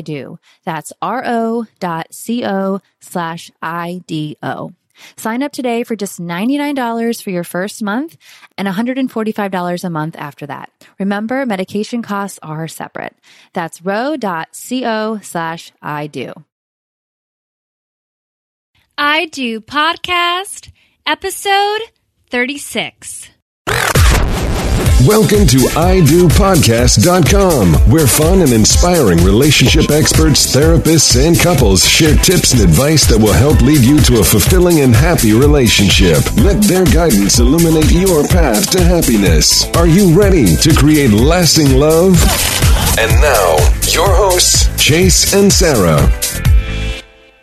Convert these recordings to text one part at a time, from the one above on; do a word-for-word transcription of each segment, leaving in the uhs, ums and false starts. do. That's ro.co slash I D O. Sign up today for just ninety-nine dollars for your first month and one hundred forty-five dollars a month after that. Remember, medication costs are separate. That's ro.co slash I do. I Do Podcast, episode thirty-six. Welcome to I Do Podcast dot com, where fun and inspiring relationship experts, therapists, and couples share tips and advice that will help lead you to a fulfilling and happy relationship. Let their guidance illuminate your path to happiness. Are you ready to create lasting love? And now, your hosts, Chase and Sarah.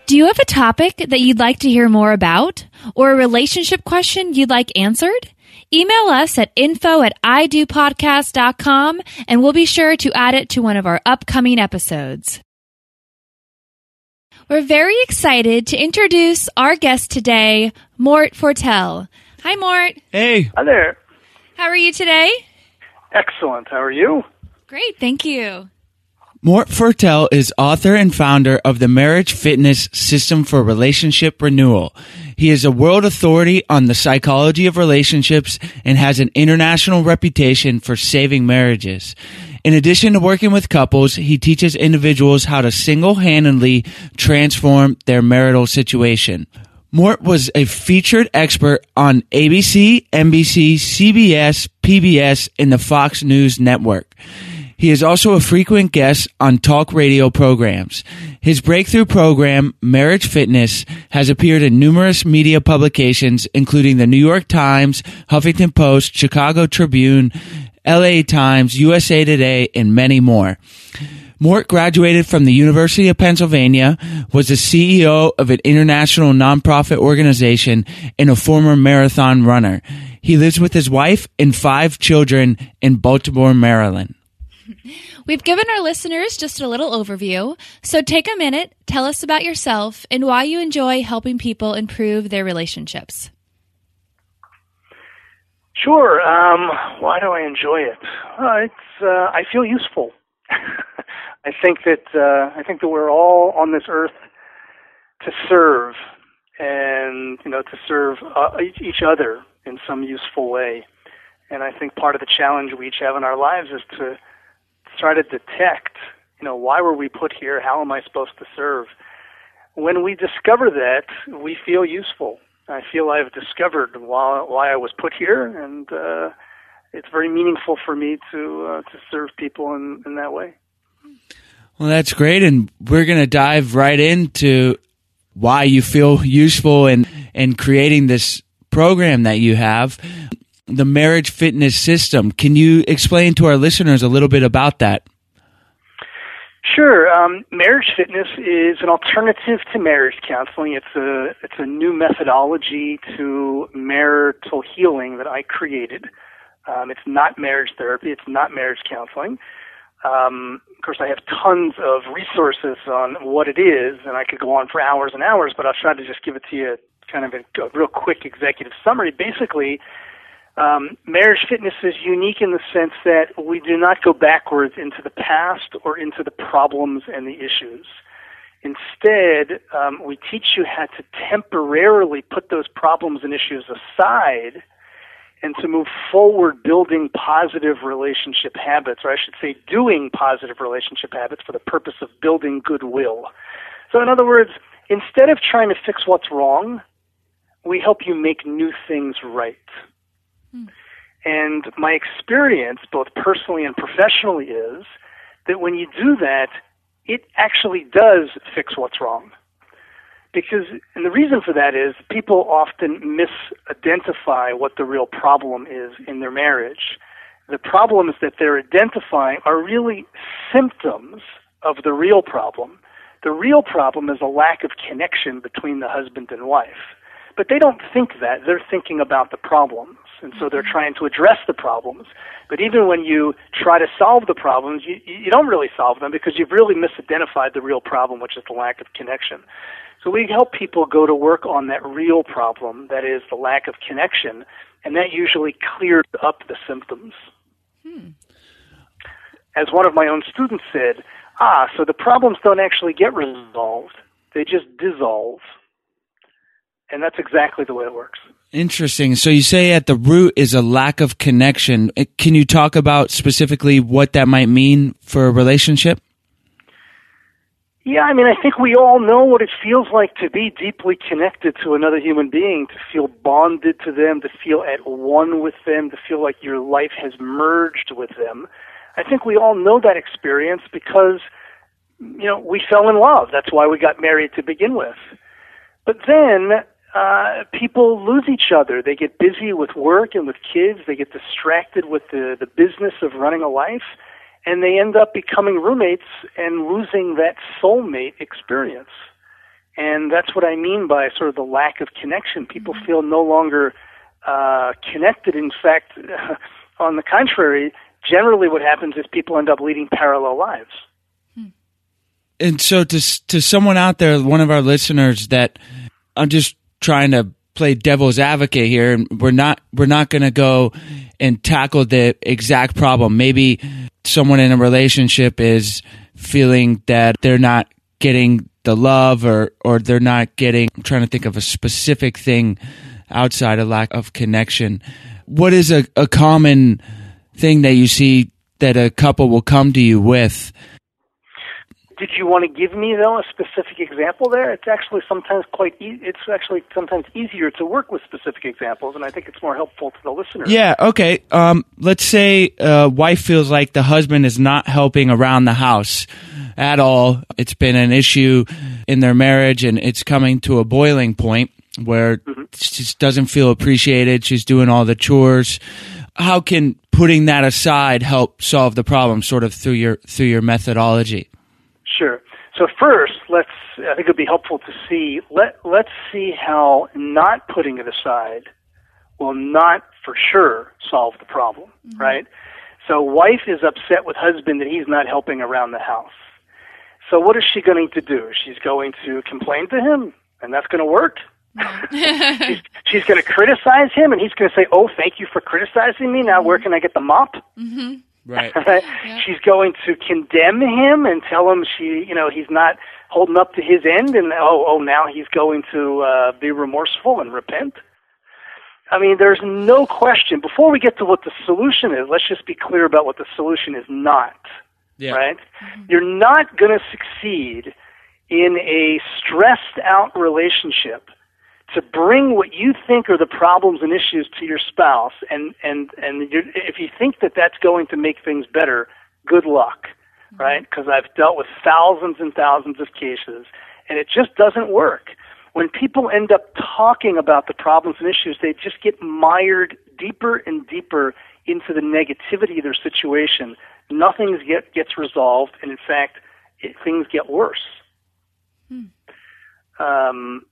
Do you have a topic that you'd like to hear more about, or a relationship question you'd like answered? Email us at info at idopodcast.com and we'll be sure to add it to one of our upcoming episodes. We're very excited to introduce our guest today, Mort Fertel. Hi, Mort. Hey. Hi there. How are you today? Excellent. How are you? Great. Thank you. Mort Fertel is author and founder of the Marriage Fitness System for Relationship Renewal. He is a world authority on the psychology of relationships and has an international reputation for saving marriages. In addition to working with couples, he teaches individuals how to single-handedly transform their marital situation. Mort was a featured expert on A B C, N B C, C B S, P B S, and the Fox News Network. He is also a frequent guest on talk radio programs. His breakthrough program, Marriage Fitness, has appeared in numerous media publications, including the New York Times, Huffington Post, Chicago Tribune, L A Times, U S A Today, and many more. Mort graduated from the University of Pennsylvania, was the C E O of an international nonprofit organization, and a former marathon runner. He lives with his wife and five children in Baltimore, Maryland. We've given our listeners just a little overview, so take a minute, tell us about yourself, and why you enjoy helping people improve their relationships. Sure. Um, why do I enjoy it? Uh, it's uh, I feel useful. I think that uh, I think that we're all on this earth to serve, and you know, to serve uh, each other in some useful way. And I think part of the challenge we each have in our lives is to try to detect, you know, why were we put here? How am I supposed to serve? When we discover that, we feel useful. I feel I've discovered why, why I was put here, and uh, it's very meaningful for me to uh, to serve people in, in that way. Well, that's great, and we're going to dive right into why you feel useful in, in creating this program that you have, the Marriage Fitness System. Can you explain to our listeners a little bit about that? Sure. Um, marriage fitness is an alternative to marriage counseling. It's a it's a new methodology to marital healing that I created. Um, it's not marriage therapy. It's not marriage counseling. Um, of course, I have tons of resources on what it is, and I could go on for hours and hours, but I'll try to just give it to you kind of a, a real quick executive summary. Basically, Um, marriage fitness is unique in the sense that we do not go backwards into the past or into the problems and the issues. Instead, um, we teach you how to temporarily put those problems and issues aside and to move forward building positive relationship habits, or I should say doing positive relationship habits for the purpose of building goodwill. So in other words, instead of trying to fix what's wrong, we help you make new things right. And my experience, both personally and professionally, is that when you do that, it actually does fix what's wrong. Because, and the reason for that is, people often misidentify what the real problem is in their marriage. The problems that they're identifying are really symptoms of the real problem. The real problem is a lack of connection between the husband and wife. But they don't think that. They're thinking about the problems. And so they're trying to address the problems. But even when you try to solve the problems, you, you don't really solve them because you've really misidentified the real problem, which is the lack of connection. So we help people go to work on that real problem, that is the lack of connection, and that usually clears up the symptoms. Hmm. As one of my own students said, ah, so the problems don't actually get resolved, they just dissolve. And that's exactly the way it works. Interesting. So you say at the root is a lack of connection. Can you talk about specifically what that might mean for a relationship? Yeah, I mean, I think we all know what it feels like to be deeply connected to another human being, to feel bonded to them, to feel at one with them, to feel like your life has merged with them. I think we all know that experience because, you know, we fell in love. That's why we got married to begin with. But then uh, people lose each other. They get busy with work and with kids. They get distracted with the, the business of running a life, and they end up becoming roommates and losing that soulmate experience. And that's what I mean by sort of the lack of connection. People feel no longer uh, connected. In fact, on the contrary, generally what happens is people end up leading parallel lives. And so to to someone out there, one of our listeners, that I'm just trying to play devil's advocate here, and we're not we're not going to go and tackle the exact problem. Maybe someone in a relationship is feeling that they're not getting the love, or, or they're not getting, I'm trying to think of a specific thing outside of lack of connection. What is a, a common thing that you see that a couple will come to you with? Did you want to give me, though, a specific example there? It's actually sometimes quite e- it's actually sometimes easier to work with specific examples, and I think it's more helpful to the listener. Yeah, okay. Um, let's say uh, wife feels like the husband is not helping around the house at all. It's been an issue in their marriage, and it's coming to a boiling point where mm-hmm. she just doesn't feel appreciated. She's doing all the chores. how can putting that aside help solve the problem, sort of through your through your methodology? Sure. So first, let's. I think it would be helpful to see. Let Let's see how not putting it aside will not for sure solve the problem, mm-hmm. right? So wife is upset with husband that he's not helping around the house. So what is she going to do? She's going to complain to him, and that's going to work. she's she's going to criticize him, and he's going to say, oh, thank you for criticizing me. Now mm-hmm. where can I get the mop? Mm-hmm. Right. yeah. She's going to condemn him and tell him she, you know, he's not holding up to his end, and oh, oh, now he's going to uh, be remorseful and repent. I mean, there's no question. Before we get to what the solution is, let's just be clear about what the solution is not. Yeah. Right? Mm-hmm. You're not going to succeed in a stressed-out relationship to bring what you think are the problems and issues to your spouse, and and and you're, if you think that that's going to make things better, good luck, mm-hmm. right? Because I've dealt with thousands and thousands of cases, and it just doesn't work. When people end up talking about the problems and issues, they just get mired deeper and deeper into the negativity of their situation. Nothing get, gets resolved, and in fact, it, things get worse. Hmm. Um.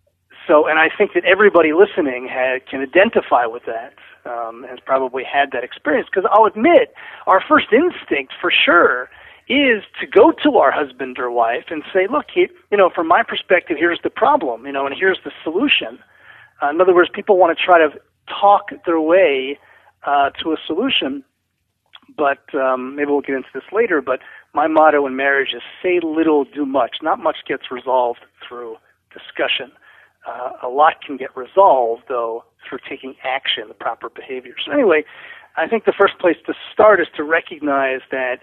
So, and I think that everybody listening had, can identify with that, um, has probably had that experience. Because I'll admit, our first instinct, for sure, is to go to our husband or wife and say, look, he, you know, from my perspective, here's the problem, you know, and here's the solution. Uh, in other words, people want to try to talk their way uh, to a solution. But um, maybe we'll get into this later. But my motto in marriage is say little, do much. Not much gets resolved through discussion. Uh, a lot can get resolved, though, through taking action, the proper behavior. So anyway, I think the first place to start is to recognize that,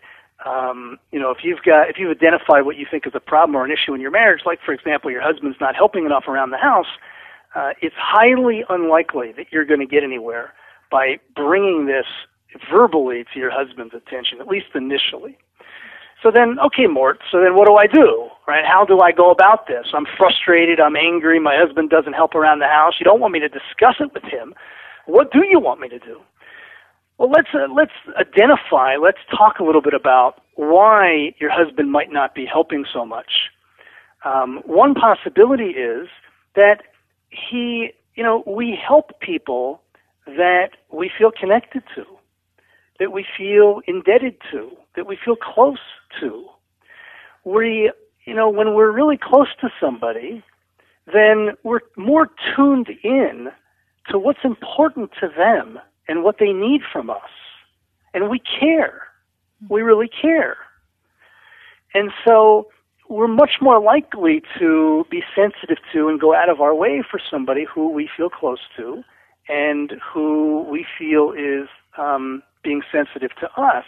um, you know, if you've got, if you've identified what you think is a problem or an issue in your marriage, like, for example, your husband's not helping enough around the house, uh, it's highly unlikely that you're going to get anywhere by bringing this verbally to your husband's attention, at least initially. So then, okay, Mort, so then what do I do, right? How do I go about this? I'm frustrated, I'm angry, my husband doesn't help around the house. You don't want me to discuss it with him. What do you want me to do? Well, let's uh, let's identify, let's talk a little bit about why your husband might not be helping so much. Um, one possibility is that he, you know, we help people that we feel connected to, that we feel indebted to, that we feel close to. We, you know, when we're really close to somebody, then we're more tuned in to what's important to them and what they need from us. And we care. We really care. And so we're much more likely to be sensitive to and go out of our way for somebody who we feel close to and who we feel is um, being sensitive to us.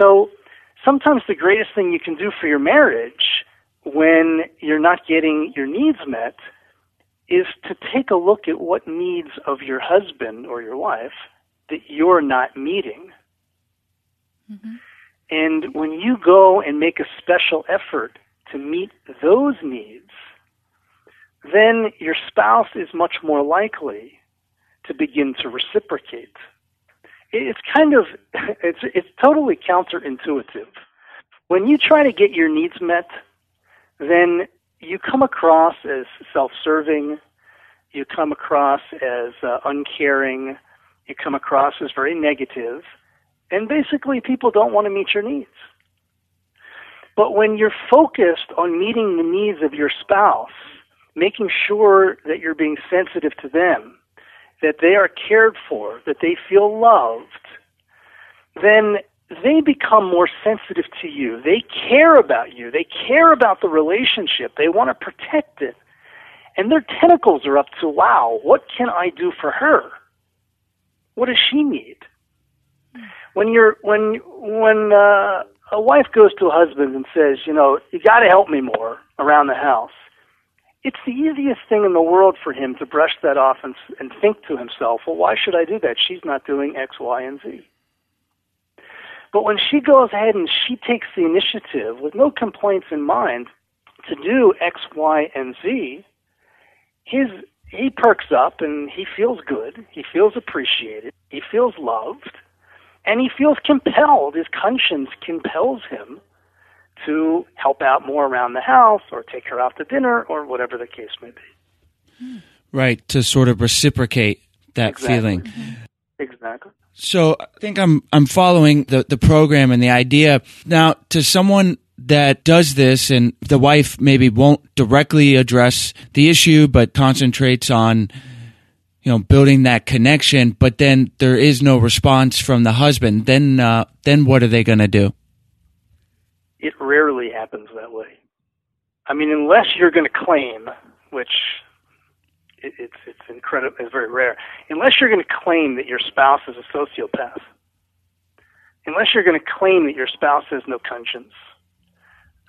So sometimes the greatest thing you can do for your marriage when you're not getting your needs met is to take a look at what needs of your husband or your wife that you're not meeting. Mm-hmm. And when you go and make a special effort to meet those needs, then your spouse is much more likely to begin to reciprocate. It's kind of, it's it's totally counterintuitive. When you try to get your needs met, then you come across as self-serving, you come across as uh, uncaring, you come across as very negative, and basically people don't want to meet your needs. But when you're focused on meeting the needs of your spouse, making sure that you're being sensitive to them, that they are cared for, that they feel loved, then they become more sensitive to you. They care about you. They care about the relationship. They want to protect it. And their tentacles are up to, wow, what can I do for her? What does she need? When you're when when uh, a wife goes to a husband and says, you know, you got to help me more around the house, it's the easiest thing in the world for him to brush that off and, and think to himself, well, why should I do that? She's not doing X, Y, and Z. But when she goes ahead and she takes the initiative with no complaints in mind to do X, Y, and Z, his he perks up and he feels good, he feels appreciated, he feels loved, and he feels compelled. His conscience compels him to help out more around the house or take her out to dinner or whatever the case may be. Right, to sort of reciprocate that exactly. feeling. Mm-hmm. Exactly. So I think I'm I'm following the, the program and the idea. Now, to someone that does this and the wife maybe won't directly address the issue but concentrates on, you know, building that connection, but then there is no response from the husband, then uh, then what are they going to do? It rarely happens that way. I mean, unless you're going to claim, which it, it's it's incredible, it's very rare. Unless you're going to claim that your spouse is a sociopath, unless you're going to claim that your spouse has no conscience,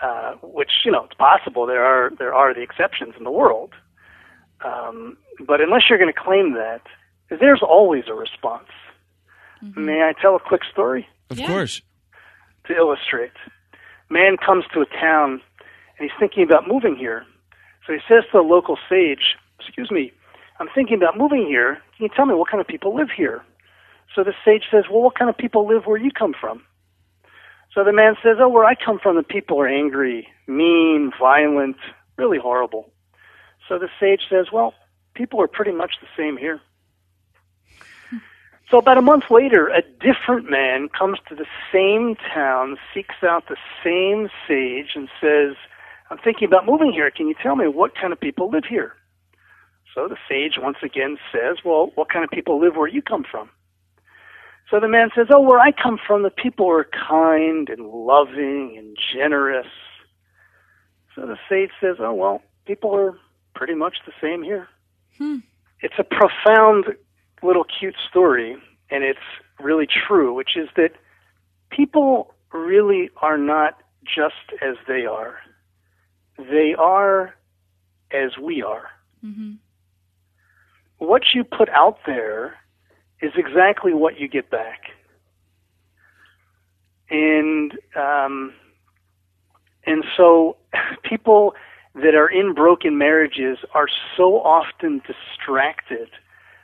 uh, which you know it's possible. There are there are the exceptions in the world, um, but unless you're going to claim that, there's always a response. Mm-hmm. May I tell a quick story? Of yeah. course. To illustrate. Man comes to a town, and he's thinking about moving here. So he says to the local sage, excuse me, I'm thinking about moving here. Can you tell me what kind of people live here? So the sage says, well, what kind of people live where you come from? So the man says, oh, where I come from, the people are angry, mean, violent, really horrible. So the sage says, well, people are pretty much the same here. So about a month later, a different man comes to the same town, seeks out the same sage, and says, I'm thinking about moving here. Can you tell me what kind of people live here? So the sage once again says, well, what kind of people live where you come from? So the man says, oh, where I come from, the people are kind and loving and generous. So the sage says, oh, well, people are pretty much the same here. Hmm. It's a profound little cute story, and it's really true, which is that people really are not just as they are. They are as we are. Mm-hmm. What you put out there is exactly what you get back. And um, and so people that are in broken marriages are so often distracted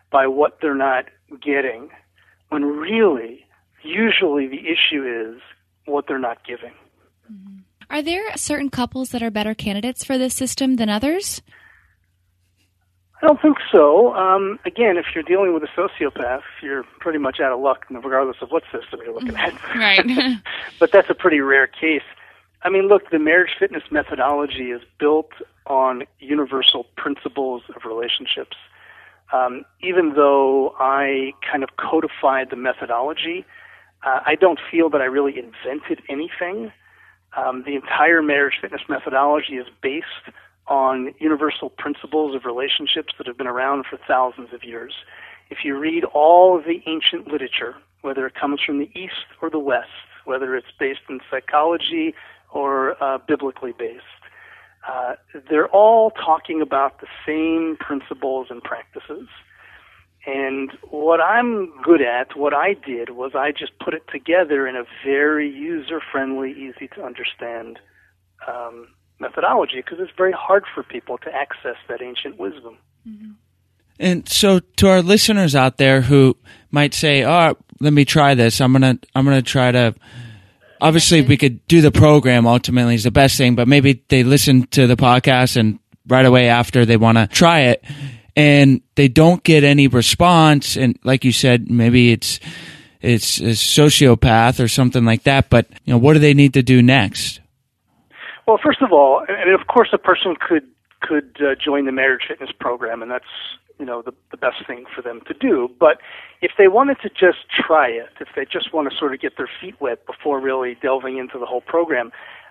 by what they're not getting, when really, usually the issue is what they're not giving. Mm-hmm. Are there certain couples that are better candidates for this system than others? I don't think so. Um, again, if you're dealing with a sociopath, you're pretty much out of luck, regardless of what system you're looking at. Right. But that's a pretty rare case. I mean, look, the marriage fitness methodology is built on universal principles of relationships. Um, even though I kind of codified the methodology, uh, I don't feel that I really invented anything. Um, the entire marriage fitness methodology is based on universal principles of relationships that have been around for thousands of years. If you read all of the ancient literature, whether it comes from the East or the West, whether it's based in psychology or uh, biblically based, Uh, they're all talking about the same principles and practices. And what I'm good at, what I did, was I just put it together in a very user-friendly, easy-to-understand um, methodology, because it's very hard for people to access that ancient wisdom. Mm-hmm. And so to our listeners out there who might say, oh, let me try this, I'm going to I'm going to try to... Obviously, we could do the program ultimately is the best thing, but maybe they listen to the podcast and right away after they want to try it and they don't get any response. And like you said, maybe it's, it's a sociopath or something like that, but you know, what do they need to do next? Well, first of all, and of course a person could, could uh, join the marriage fitness program, and that's, you know, the, the best thing for them to do. But if they wanted to just try it, if they just want to sort of get their feet wet before really delving into the whole program,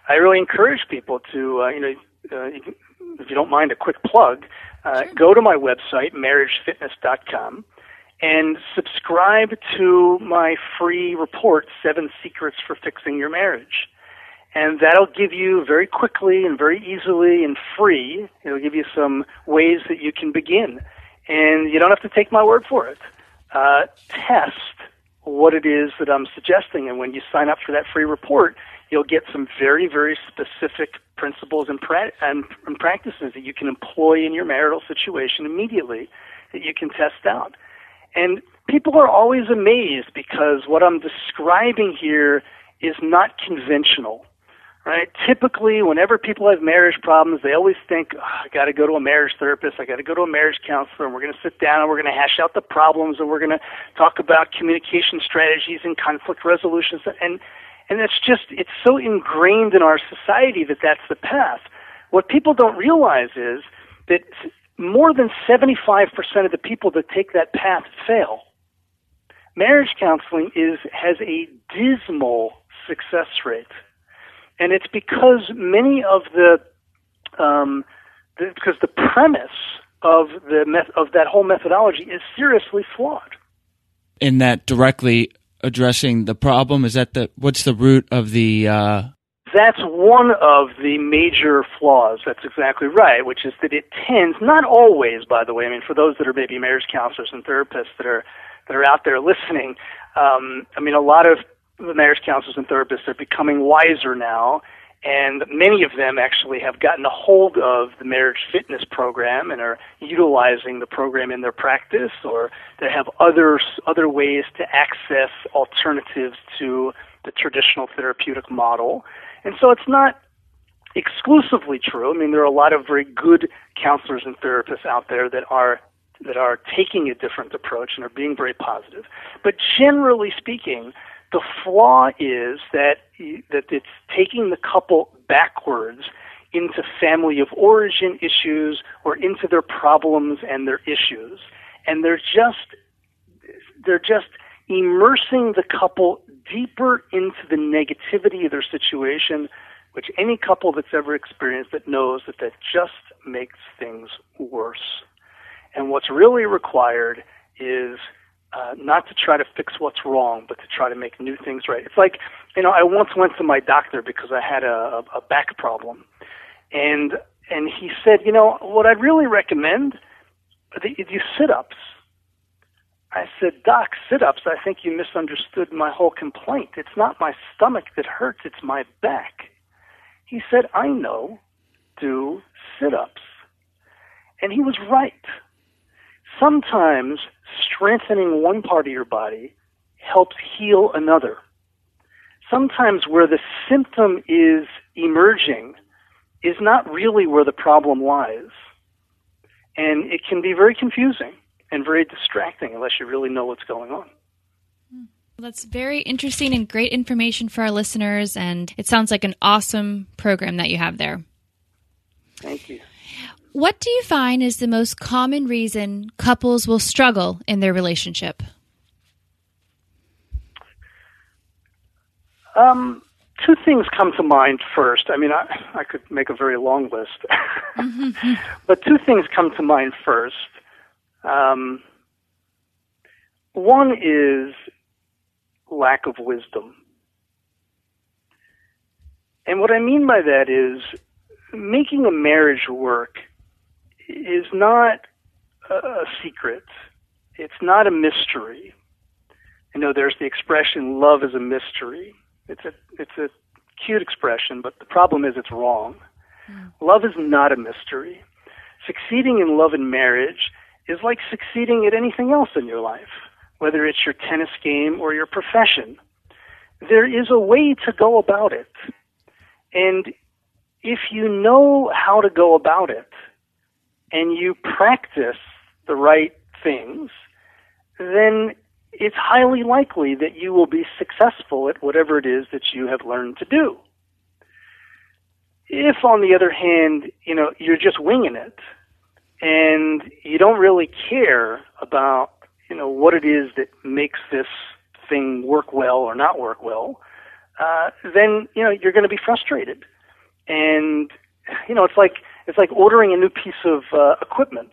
I really encourage people to, uh, you know, uh, if you don't mind a quick plug, uh, sure. go to my website, marriage fitness dot com, and subscribe to my free report, Seven Secrets for Fixing Your Marriage. And that'll give you very quickly and very easily and free, it'll give you some ways that you can begin. And you don't have to take my word for it. Uh, test what it is that I'm suggesting. And when you sign up for that free report, you'll get some very, very specific principles and, pra- and, and practices that you can employ in your marital situation immediately that you can test out. And people are always amazed because what I'm describing here is not conventional, right? Typically, whenever people have marriage problems, they always think, oh, I got to go to a marriage therapist, I got to go to a marriage counselor, and we're going to sit down and we're going to hash out the problems and we're going to talk about communication strategies and conflict resolutions. And and it's just, it's so ingrained in our society that that's the path. What people don't realize is that more than seventy-five percent of the people that take that path fail. Marriage counseling is has a dismal success rate. And it's because many of the, um, the because the premise of the met- of that whole methodology is seriously flawed. In that directly addressing the problem, is that the what's the root of the? Uh... That's one of the major flaws. That's exactly right. Which is that it tends, not always, by the way. I mean, for those that are maybe marriage counselors and therapists that are that are out there listening, um, I mean, a lot of the marriage counselors and therapists are becoming wiser now, and many of them actually have gotten a hold of the marriage fitness program and are utilizing the program in their practice, or they have other other ways to access alternatives to the traditional therapeutic model. And so it's not exclusively true. I mean, there are a lot of very good counselors and therapists out there that are that are taking a different approach and are being very positive. But generally speaking, the flaw is that that it's taking the couple backwards into family of origin issues or into their problems and their issues, and they're just they're just immersing the couple deeper into the negativity of their situation, which any couple that's ever experienced it knows that that just makes things worse. And what's really required is Uh, not to try to fix what's wrong, but to try to make new things right. It's like, you know, I once went to my doctor because I had a, a back problem. And and he said, you know, what I'd really recommend are that you do sit-ups. I said, Doc, sit-ups, I think you misunderstood my whole complaint. It's not my stomach that hurts, it's my back. He said, I know, do sit-ups. And he was right. Sometimes strengthening one part of your body helps heal another. Sometimes where the symptom is emerging is not really where the problem lies. And it can be very confusing and very distracting unless you really know what's going on. That's very interesting and great information for our listeners. And it sounds like an awesome program that you have there. Thank you. What do you find is the most common reason couples will struggle in their relationship? Um, two things come to mind first. I mean, I, I could make a very long list. Mm-hmm. But two things come to mind first. Um, one is lack of wisdom. And what I mean by that is making a marriage work is not a secret. It's not a mystery. I know there's the expression, love is a mystery. It's a it's a cute expression, but the problem is it's wrong. Mm. Love is not a mystery. Succeeding in love and marriage is like succeeding at anything else in your life, whether it's your tennis game or your profession. There is a way to go about it. And if you know how to go about it, and you practice the right things, then it's highly likely that you will be successful at whatever it is that you have learned to do. If, on the other hand, you know, you're just winging it, and you don't really care about, you know, what it is that makes this thing work well or not work well, uh, then, you know, you're going to be frustrated. And, you know, it's like, It's like ordering a new piece of uh, equipment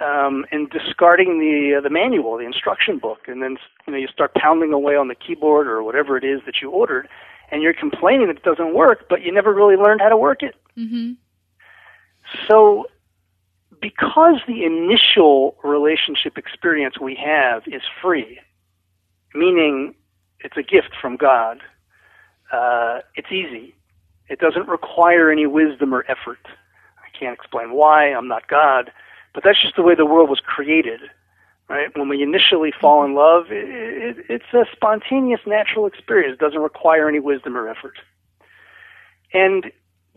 um, and discarding the uh, the manual, the instruction book, and then you know you start pounding away on the keyboard or whatever it is that you ordered, and you're complaining that it doesn't work, but you never really learned how to work it. Mm-hmm. So, because the initial relationship experience we have is free, meaning it's a gift from God. Uh, it's easy. It doesn't require any wisdom or effort. I can't explain why. I'm not God. But that's just the way the world was created, right? When we initially fall in love, it, it, it's a spontaneous, natural experience. It doesn't require any wisdom or effort. And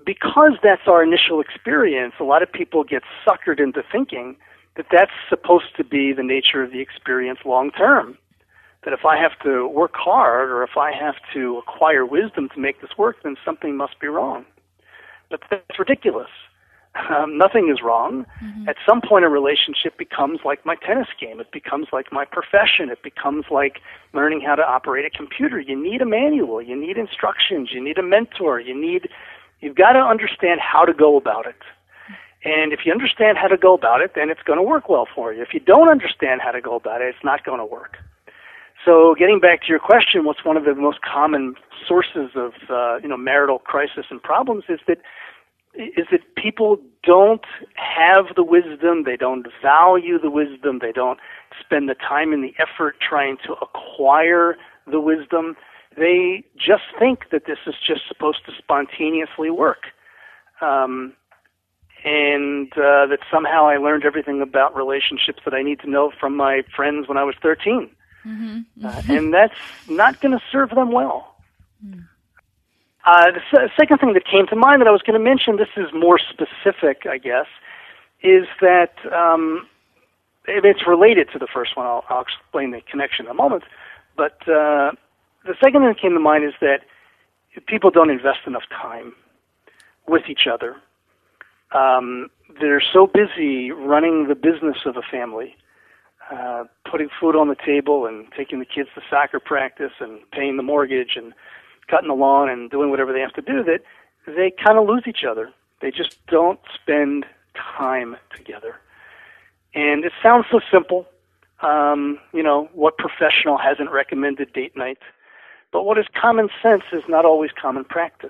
because that's our initial experience, a lot of people get suckered into thinking that that's supposed to be the nature of the experience long term. That if I have to work hard or if I have to acquire wisdom to make this work, then something must be wrong. But that's ridiculous. Um, nothing is wrong. Mm-hmm. At some point, a relationship becomes like my tennis game. It becomes like my profession. It becomes like learning how to operate a computer. You need a manual. You need instructions. You need a mentor. You need, you've got to understand how to go about it. And if you understand how to go about it, then it's going to work well for you. If you don't understand how to go about it, it's not going to work. So getting back to your question, what's one of the most common sources of uh, you know marital crisis and problems is that is that people don't have the wisdom, they don't value the wisdom, they don't spend the time and the effort trying to acquire the wisdom. They just think that this is just supposed to spontaneously work. Um, and uh, that somehow I learned everything about relationships that I need to know from my friends when I was thirteen. Mm-hmm. Uh, and that's not going to serve them well. Mm. Uh, the se- second thing that came to mind that I was going to mention, this is more specific, I guess, is that um, it's related to the first one. I'll, I'll explain the connection in a moment. But uh, the second thing that came to mind is that people don't invest enough time with each other. Um, they're so busy running the business of a family. Uh, putting food on the table and taking the kids to soccer practice and paying the mortgage and cutting the lawn and doing whatever they have to do, that they kind of lose each other. They just don't spend time together. And it sounds so simple. Um, you know, what professional hasn't recommended date night? But what is common sense is not always common practice.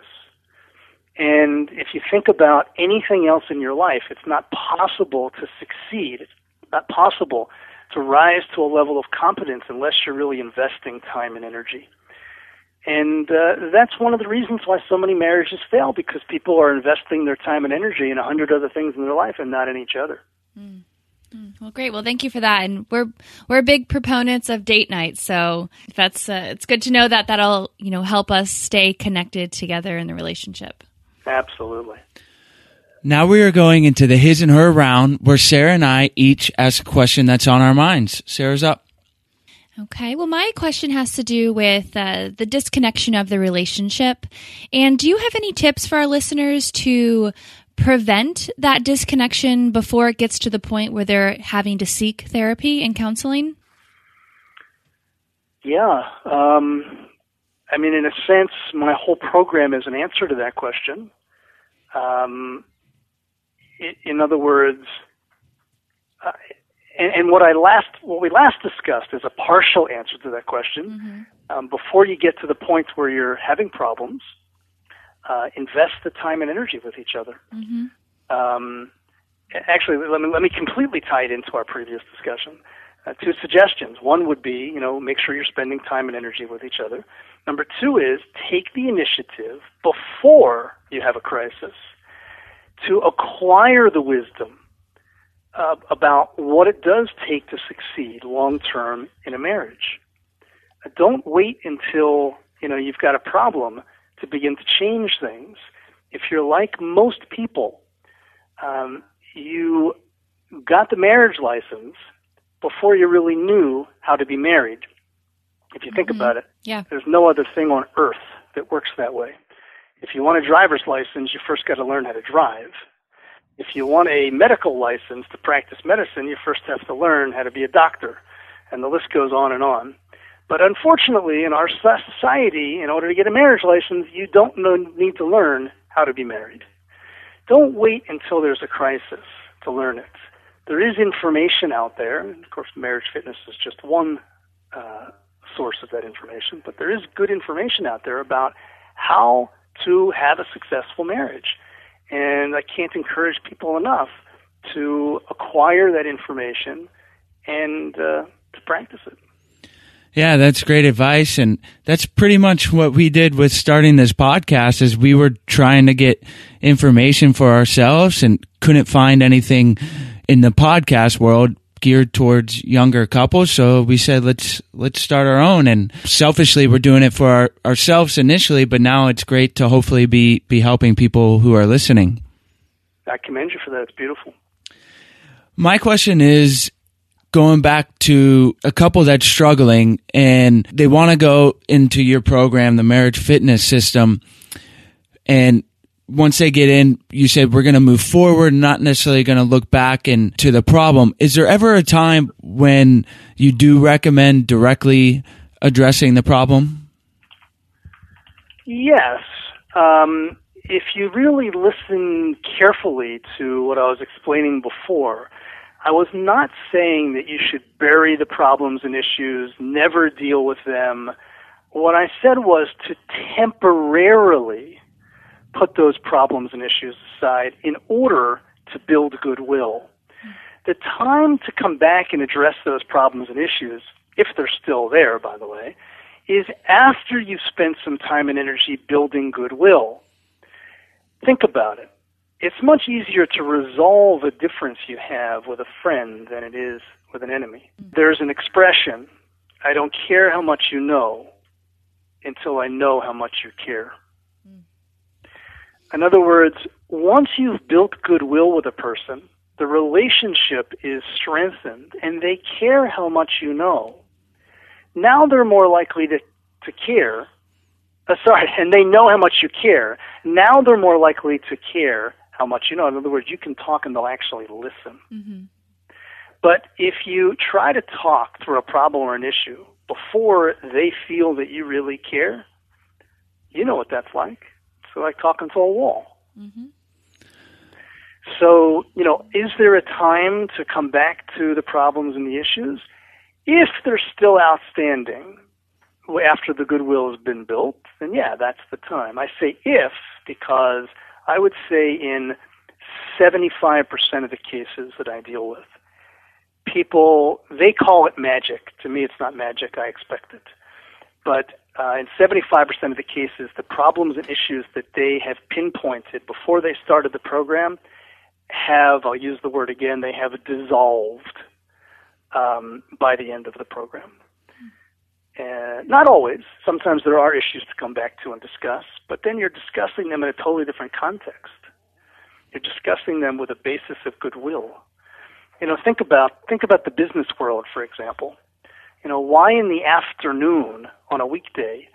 And if you think about anything else in your life, it's not possible to succeed. It's not possible to rise to a level of competence unless you're really investing time and energy. And uh, that's one of the reasons why so many marriages fail, because people are investing their time and energy in a hundred other things in their life and not in each other. Mm. Mm. Well, great. Well, thank you for that. And we're we're big proponents of date night, so that's uh, it's good to know that that'll you know help us stay connected together in the relationship. Absolutely. Now we are going into the his and her round where Sarah and I each ask a question that's on our minds. Sarah's up. Okay. Well, my question has to do with uh, the disconnection of the relationship. And do you have any tips for our listeners to prevent that disconnection before it gets to the point where they're having to seek therapy and counseling? Yeah. Um, I mean, in a sense, my whole program is an answer to that question. Um In other words, uh, and, and what I last, what we last discussed is a partial answer to that question. Mm-hmm. Um, before you get to the point where you're having problems, uh, invest the time and energy with each other. Mm-hmm. Um, actually, let me let me completely tie it into our previous discussion. Uh, two suggestions. One would be, you know, make sure you're spending time and energy with each other. Number two is take the initiative before you have a crisis to acquire the wisdom uh, about what it does take to succeed long-term in a marriage. Uh, don't wait until, you know, you've got a problem to begin to change things. If you're like most people, um, you got the marriage license before you really knew how to be married. If you think mm-hmm. about it, yeah. There's no other thing on earth that works that way. If you want a driver's license, you first got to learn how to drive. If you want a medical license to practice medicine, you first have to learn how to be a doctor. And the list goes on and on. But unfortunately, in our society, in order to get a marriage license, you don't know, need to learn how to be married. Don't wait until there's a crisis to learn it. There is information out there. And of course, marriage fitness is just one uh, source of that information. But there is good information out there about how to have a successful marriage. And I can't encourage people enough to acquire that information and uh, to practice it. Yeah, that's great advice. And that's pretty much what we did with starting this podcast is we were trying to get information for ourselves and couldn't find anything in the podcast world geared towards younger couples. So we said, let's let's start our own. And selfishly, we're doing it for our, ourselves initially, but now it's great to hopefully be, be helping people who are listening. I commend you for that. It's beautiful. My question is, going back to a couple that's struggling and they want to go into your program, the Marriage Fitness System, and once they get in, you said we're going to move forward, not necessarily going to look back into the problem. Is there ever a time when you do recommend directly addressing the problem? Yes. Um, if you really listen carefully to what I was explaining before, I was not saying that you should bury the problems and issues, never deal with them. What I said was to temporarily put those problems and issues aside in order to build goodwill. The time to come back and address those problems and issues, if they're still there, by the way, is after you've spent some time and energy building goodwill. Think about it. It's much easier to resolve a difference you have with a friend than it is with an enemy. There's an expression, I don't care how much you know until I know how much you care. In other words, once you've built goodwill with a person, the relationship is strengthened and they care how much you know. Now they're more likely to, to care. Uh, sorry, and they know how much you care. Now they're more likely to care how much you know. In other words, you can talk and they'll actually listen. Mm-hmm. But if you try to talk through a problem or an issue before they feel that you really care, you know what that's like. So like talking to a wall. Mm-hmm. So, you know, is there a time to come back to the problems and the issues? If they're still outstanding after the goodwill has been built, then yeah, that's the time. I say if because I would say in seventy-five percent of the cases that I deal with, people, they call it magic. To me, it's not magic. I expect it. But Uh, in seventy-five percent of the cases, the problems and issues that they have pinpointed before they started the program have, I'll use the word again, they have dissolved um, by the end of the program. And not always. Sometimes there are issues to come back to and discuss, but then you're discussing them in a totally different context. You're discussing them with a basis of goodwill. You know, think about think about the business world, for example. You know, why in the afternoon on a weekday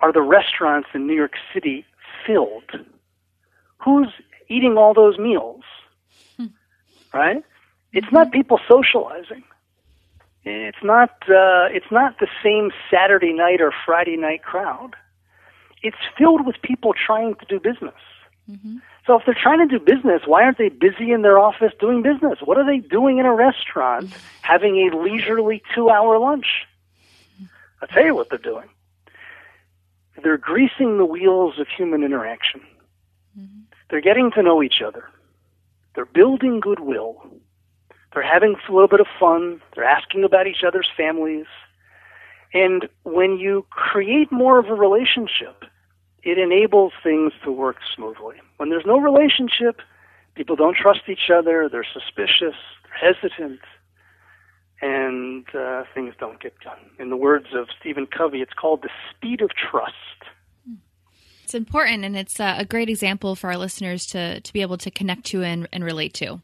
are the restaurants in New York City filled? Who's eating all those meals, right? It's not people socializing. It's not, uh, it's not the same Saturday night or Friday night crowd. It's filled with people trying to do business. Mm-hmm. So if they're trying to do business, why aren't they busy in their office doing business? What are they doing in a restaurant having a leisurely two-hour lunch? I'll tell you what they're doing. They're greasing the wheels of human interaction. Mm-hmm. They're getting to know each other. They're building goodwill. They're having a little bit of fun. They're asking about each other's families. And when you create more of a relationship, it enables things to work smoothly. When there's no relationship, people don't trust each other, they're suspicious, they're hesitant, and uh, things don't get done. In the words of Stephen Covey, it's called the speed of trust. It's important, and it's uh, a great example for our listeners to, to be able to connect to and, and relate to.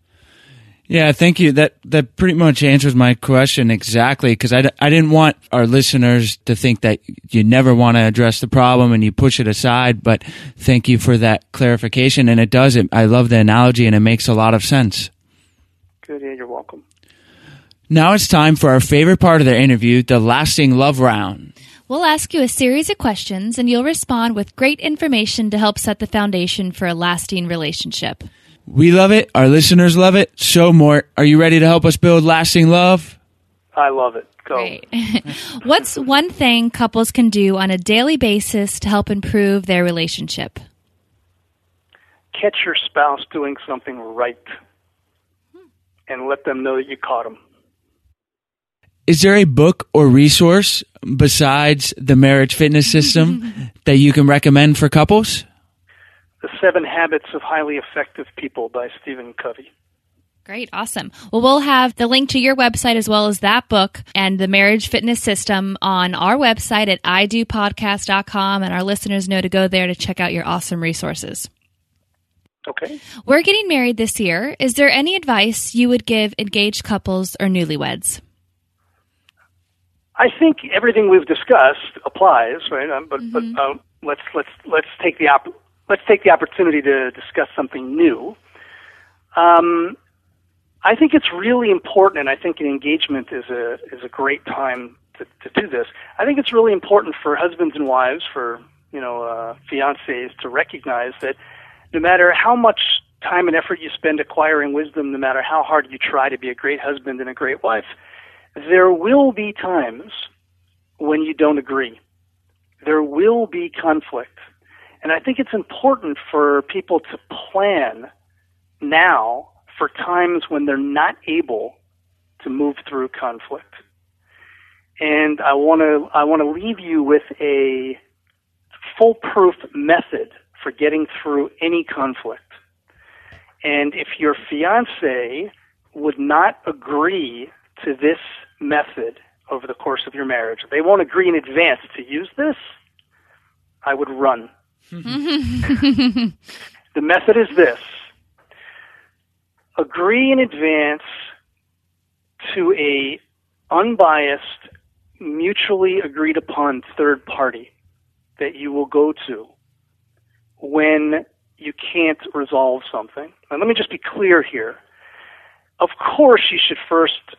Yeah, thank you. That that pretty much answers my question exactly, because I, I didn't want our listeners to think that you never want to address the problem and you push it aside, but thank you for that clarification, and it does. It, I love the analogy, and it makes a lot of sense. Good, yeah, you're welcome. Now it's time for our favorite part of the interview, the Lasting Love Round. We'll ask you a series of questions, and you'll respond with great information to help set the foundation for a lasting relationship. We love it. Our listeners love it. So, Mort, are you ready to help us build lasting love? I love it. Go. Great. What's one thing couples can do on a daily basis to help improve their relationship? Catch your spouse doing something right and let them know that you caught them. Is there a book or resource besides the Marriage Fitness System that you can recommend for couples? The Seven Habits of Highly Effective People by Stephen Covey. Great. Awesome. Well, we'll have the link to your website as well as that book and the Marriage Fitness System on our website at i do podcast dot com, and our listeners know to go there to check out your awesome resources. Okay. We're getting married this year. Is there any advice you would give engaged couples or newlyweds? I think everything we've discussed applies, right? Um, but mm-hmm. but um, let's let's let's take the op- let's take the opportunity to discuss something new. Um I think it's really important, and I think an engagement is a is a great time to, to do this. I think it's really important for husbands and wives, for you know, uh, fiancés, to recognize that no matter how much time and effort you spend acquiring wisdom, no matter how hard you try to be a great husband and a great wife, there will be times when you don't agree. There will be conflict, and I think it's important for people to plan now for times when they're not able to move through conflict. And I want to I want to leave you with a foolproof method for getting through any conflict. And if your fiancé would not agree to this method over the course of your marriage, if they won't agree in advance to use this, I would run. The method is this. Agree in advance to a unbiased, mutually agreed upon third party that you will go to when you can't resolve something. And let me just be clear here. Of course you should first,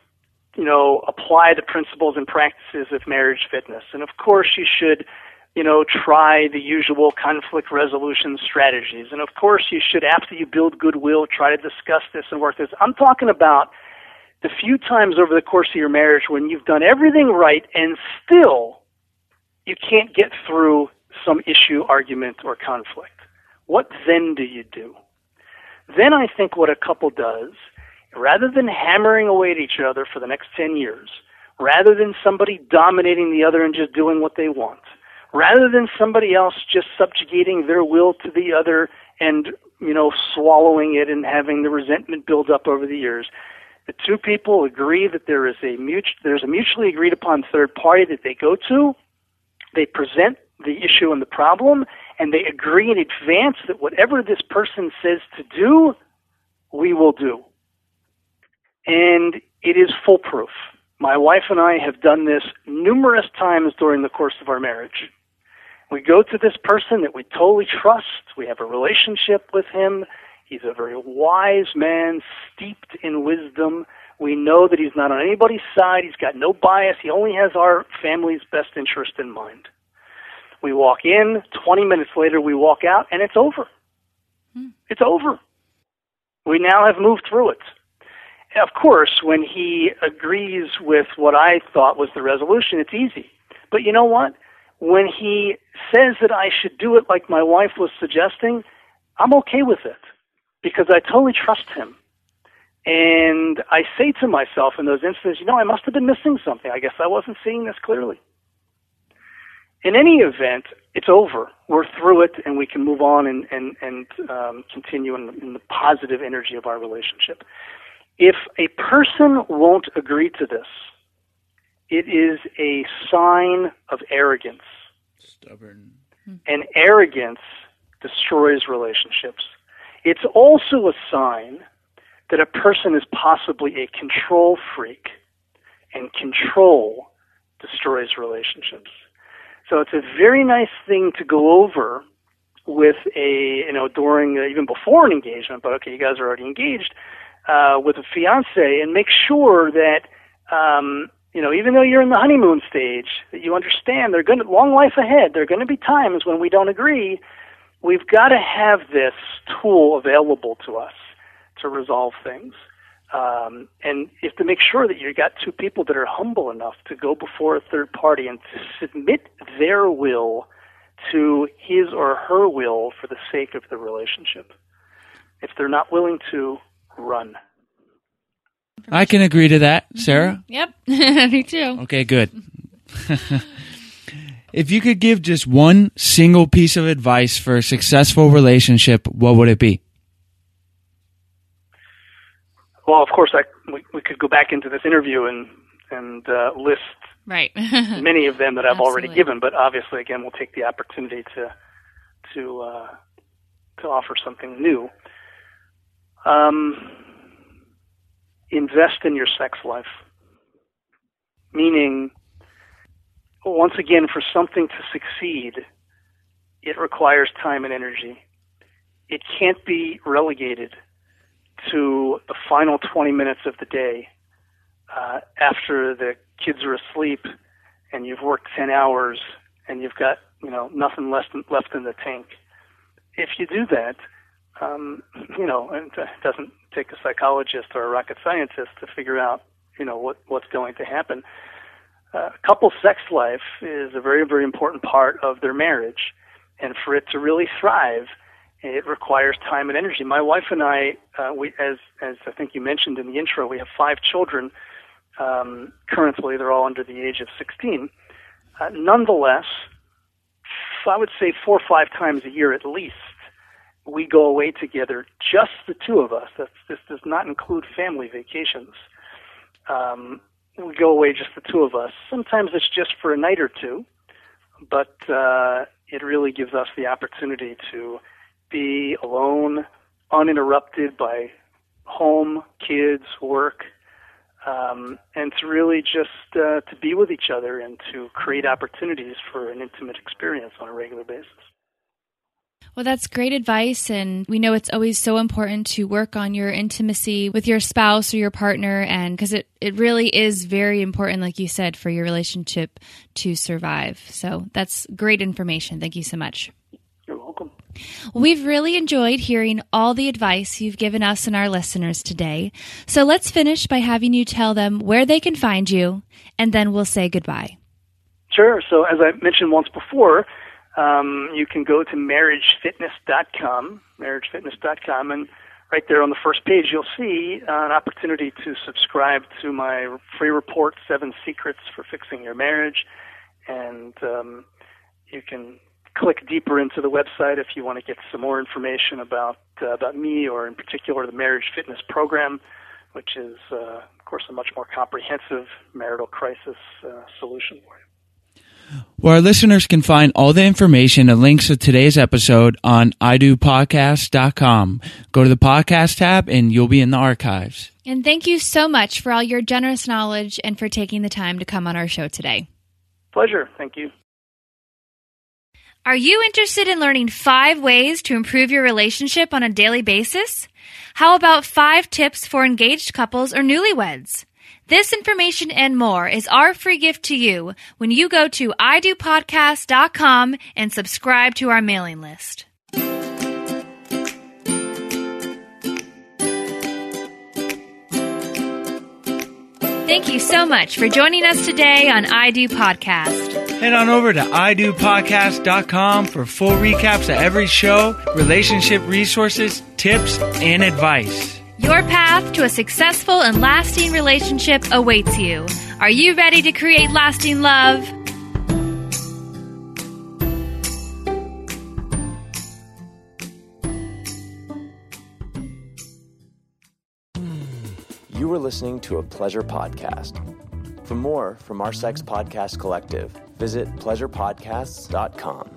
you know, apply the principles and practices of marriage fitness. And of course you should, you know, try the usual conflict resolution strategies. And of course you should, after you build goodwill, try to discuss this and work this. I'm talking about the few times over the course of your marriage when you've done everything right and still you can't get through some issue, argument, or conflict. What then do you do? Then I think what a couple does, rather than hammering away at each other for the next ten years, rather than somebody dominating the other and just doing what they want, rather than somebody else just subjugating their will to the other and, you know, swallowing it and having the resentment build up over the years, the two people agree that there is a mutual, there's a mutually agreed upon third party that they go to, they present the issue and the problem, and they agree in advance that whatever this person says to do, we will do. And it is foolproof. My wife and I have done this numerous times during the course of our marriage. We go to this person that we totally trust. We have a relationship with him. He's a very wise man, steeped in wisdom. We know that he's not on anybody's side. He's got no bias. He only has our family's best interest in mind. We walk in. twenty minutes later, we walk out, and it's over. Hmm. It's over. We now have moved through it. Of course, when he agrees with what I thought was the resolution, it's easy. But you know what? When he says that I should do it like my wife was suggesting, I'm okay with it because I totally trust him. And I say to myself in those instances, you know, I must have been missing something. I guess I wasn't seeing this clearly. In any event, it's over. We're through it, and we can move on and, and, and um, continue in, in the positive energy of our relationship. If a person won't agree to this, it is a sign of arrogance. Stubborn. And arrogance destroys relationships. It's also a sign that a person is possibly a control freak, and control destroys relationships. So it's a very nice thing to go over with a, you know, during, uh, even before an engagement, but okay, you guys are already engaged, Uh, with a fiancé, and make sure that, um, you know, even though you're in the honeymoon stage, that you understand they're going to, long life ahead, there are going to be times when we don't agree. We've got to have this tool available to us to resolve things. Um, and you have to make sure that you've got two people that are humble enough to go before a third party and to submit their will to his or her will for the sake of the relationship. If they're not willing to, run. I can agree to that, Sarah. Mm-hmm. Yep, me too. Okay, good. If you could give just one single piece of advice for a successful relationship, what would it be? Well, of course, I, we, we could go back into this interview and and uh, list right. many of them that I've already given, but obviously, again, we'll take the opportunity to to uh, to offer something new. Um, invest in your sex life, meaning, once again, for something to succeed, it requires time and energy. It can't be relegated to the final twenty minutes of the day uh, after the kids are asleep and you've worked ten hours and you've got, you know, nothing left in, left in the tank. If you do that, um, you know, it doesn't take a psychologist or a rocket scientist to figure out, you know, what, what's going to happen. Uh, couple's sex life is a very, very important part of their marriage, and for it to really thrive, it requires time and energy. My wife and I, uh, we, as as I think you mentioned in the intro, we have five children. Um, currently, they're all under the age of sixteen. Uh, nonetheless, I would say four or five times a year at least, we go away together, just the two of us. That's, this does not include family vacations. Um, we go away just the two of us. Sometimes it's just for a night or two, but uh, it really gives us the opportunity to be alone, uninterrupted by home, kids, work, um, and to really just uh, to be with each other and to create opportunities for an intimate experience on a regular basis. Well, that's great advice, and we know it's always so important to work on your intimacy with your spouse or your partner, and because it, it really is very important, like you said, for your relationship to survive. So that's great information. Thank you so much. You're welcome. We've really enjoyed hearing all the advice you've given us and our listeners today. So let's finish by having you tell them where they can find you, and then we'll say goodbye. Sure. So as I mentioned once before, Um, you can go to marriage fitness dot com, marriage fitness dot com, and right there on the first page you'll see uh, an opportunity to subscribe to my free report, Seven Secrets for Fixing Your Marriage, and um, you can click deeper into the website if you want to get some more information about uh, about me, or in particular the Marriage Fitness Program, which is, uh, of course, a much more comprehensive marital crisis uh, solution for you. Well, our listeners can find all the information and links of today's episode on i do podcast dot com. Go to the podcast tab and you'll be in the archives. And thank you so much for all your generous knowledge and for taking the time to come on our show today. Pleasure. Thank you. Are you interested in learning five ways to improve your relationship on a daily basis? How about five tips for engaged couples or newlyweds? This information and more is our free gift to you when you go to i do podcast dot com and subscribe to our mailing list. Thank you so much for joining us today on I Do Podcast. Head on over to i do podcast dot com for full recaps of every show, relationship resources, tips, and advice. Your path to a successful and lasting relationship awaits you. Are you ready to create lasting love? You were listening to a Pleasure Podcast. For more from our Sex Podcast Collective, visit pleasure podcasts dot com.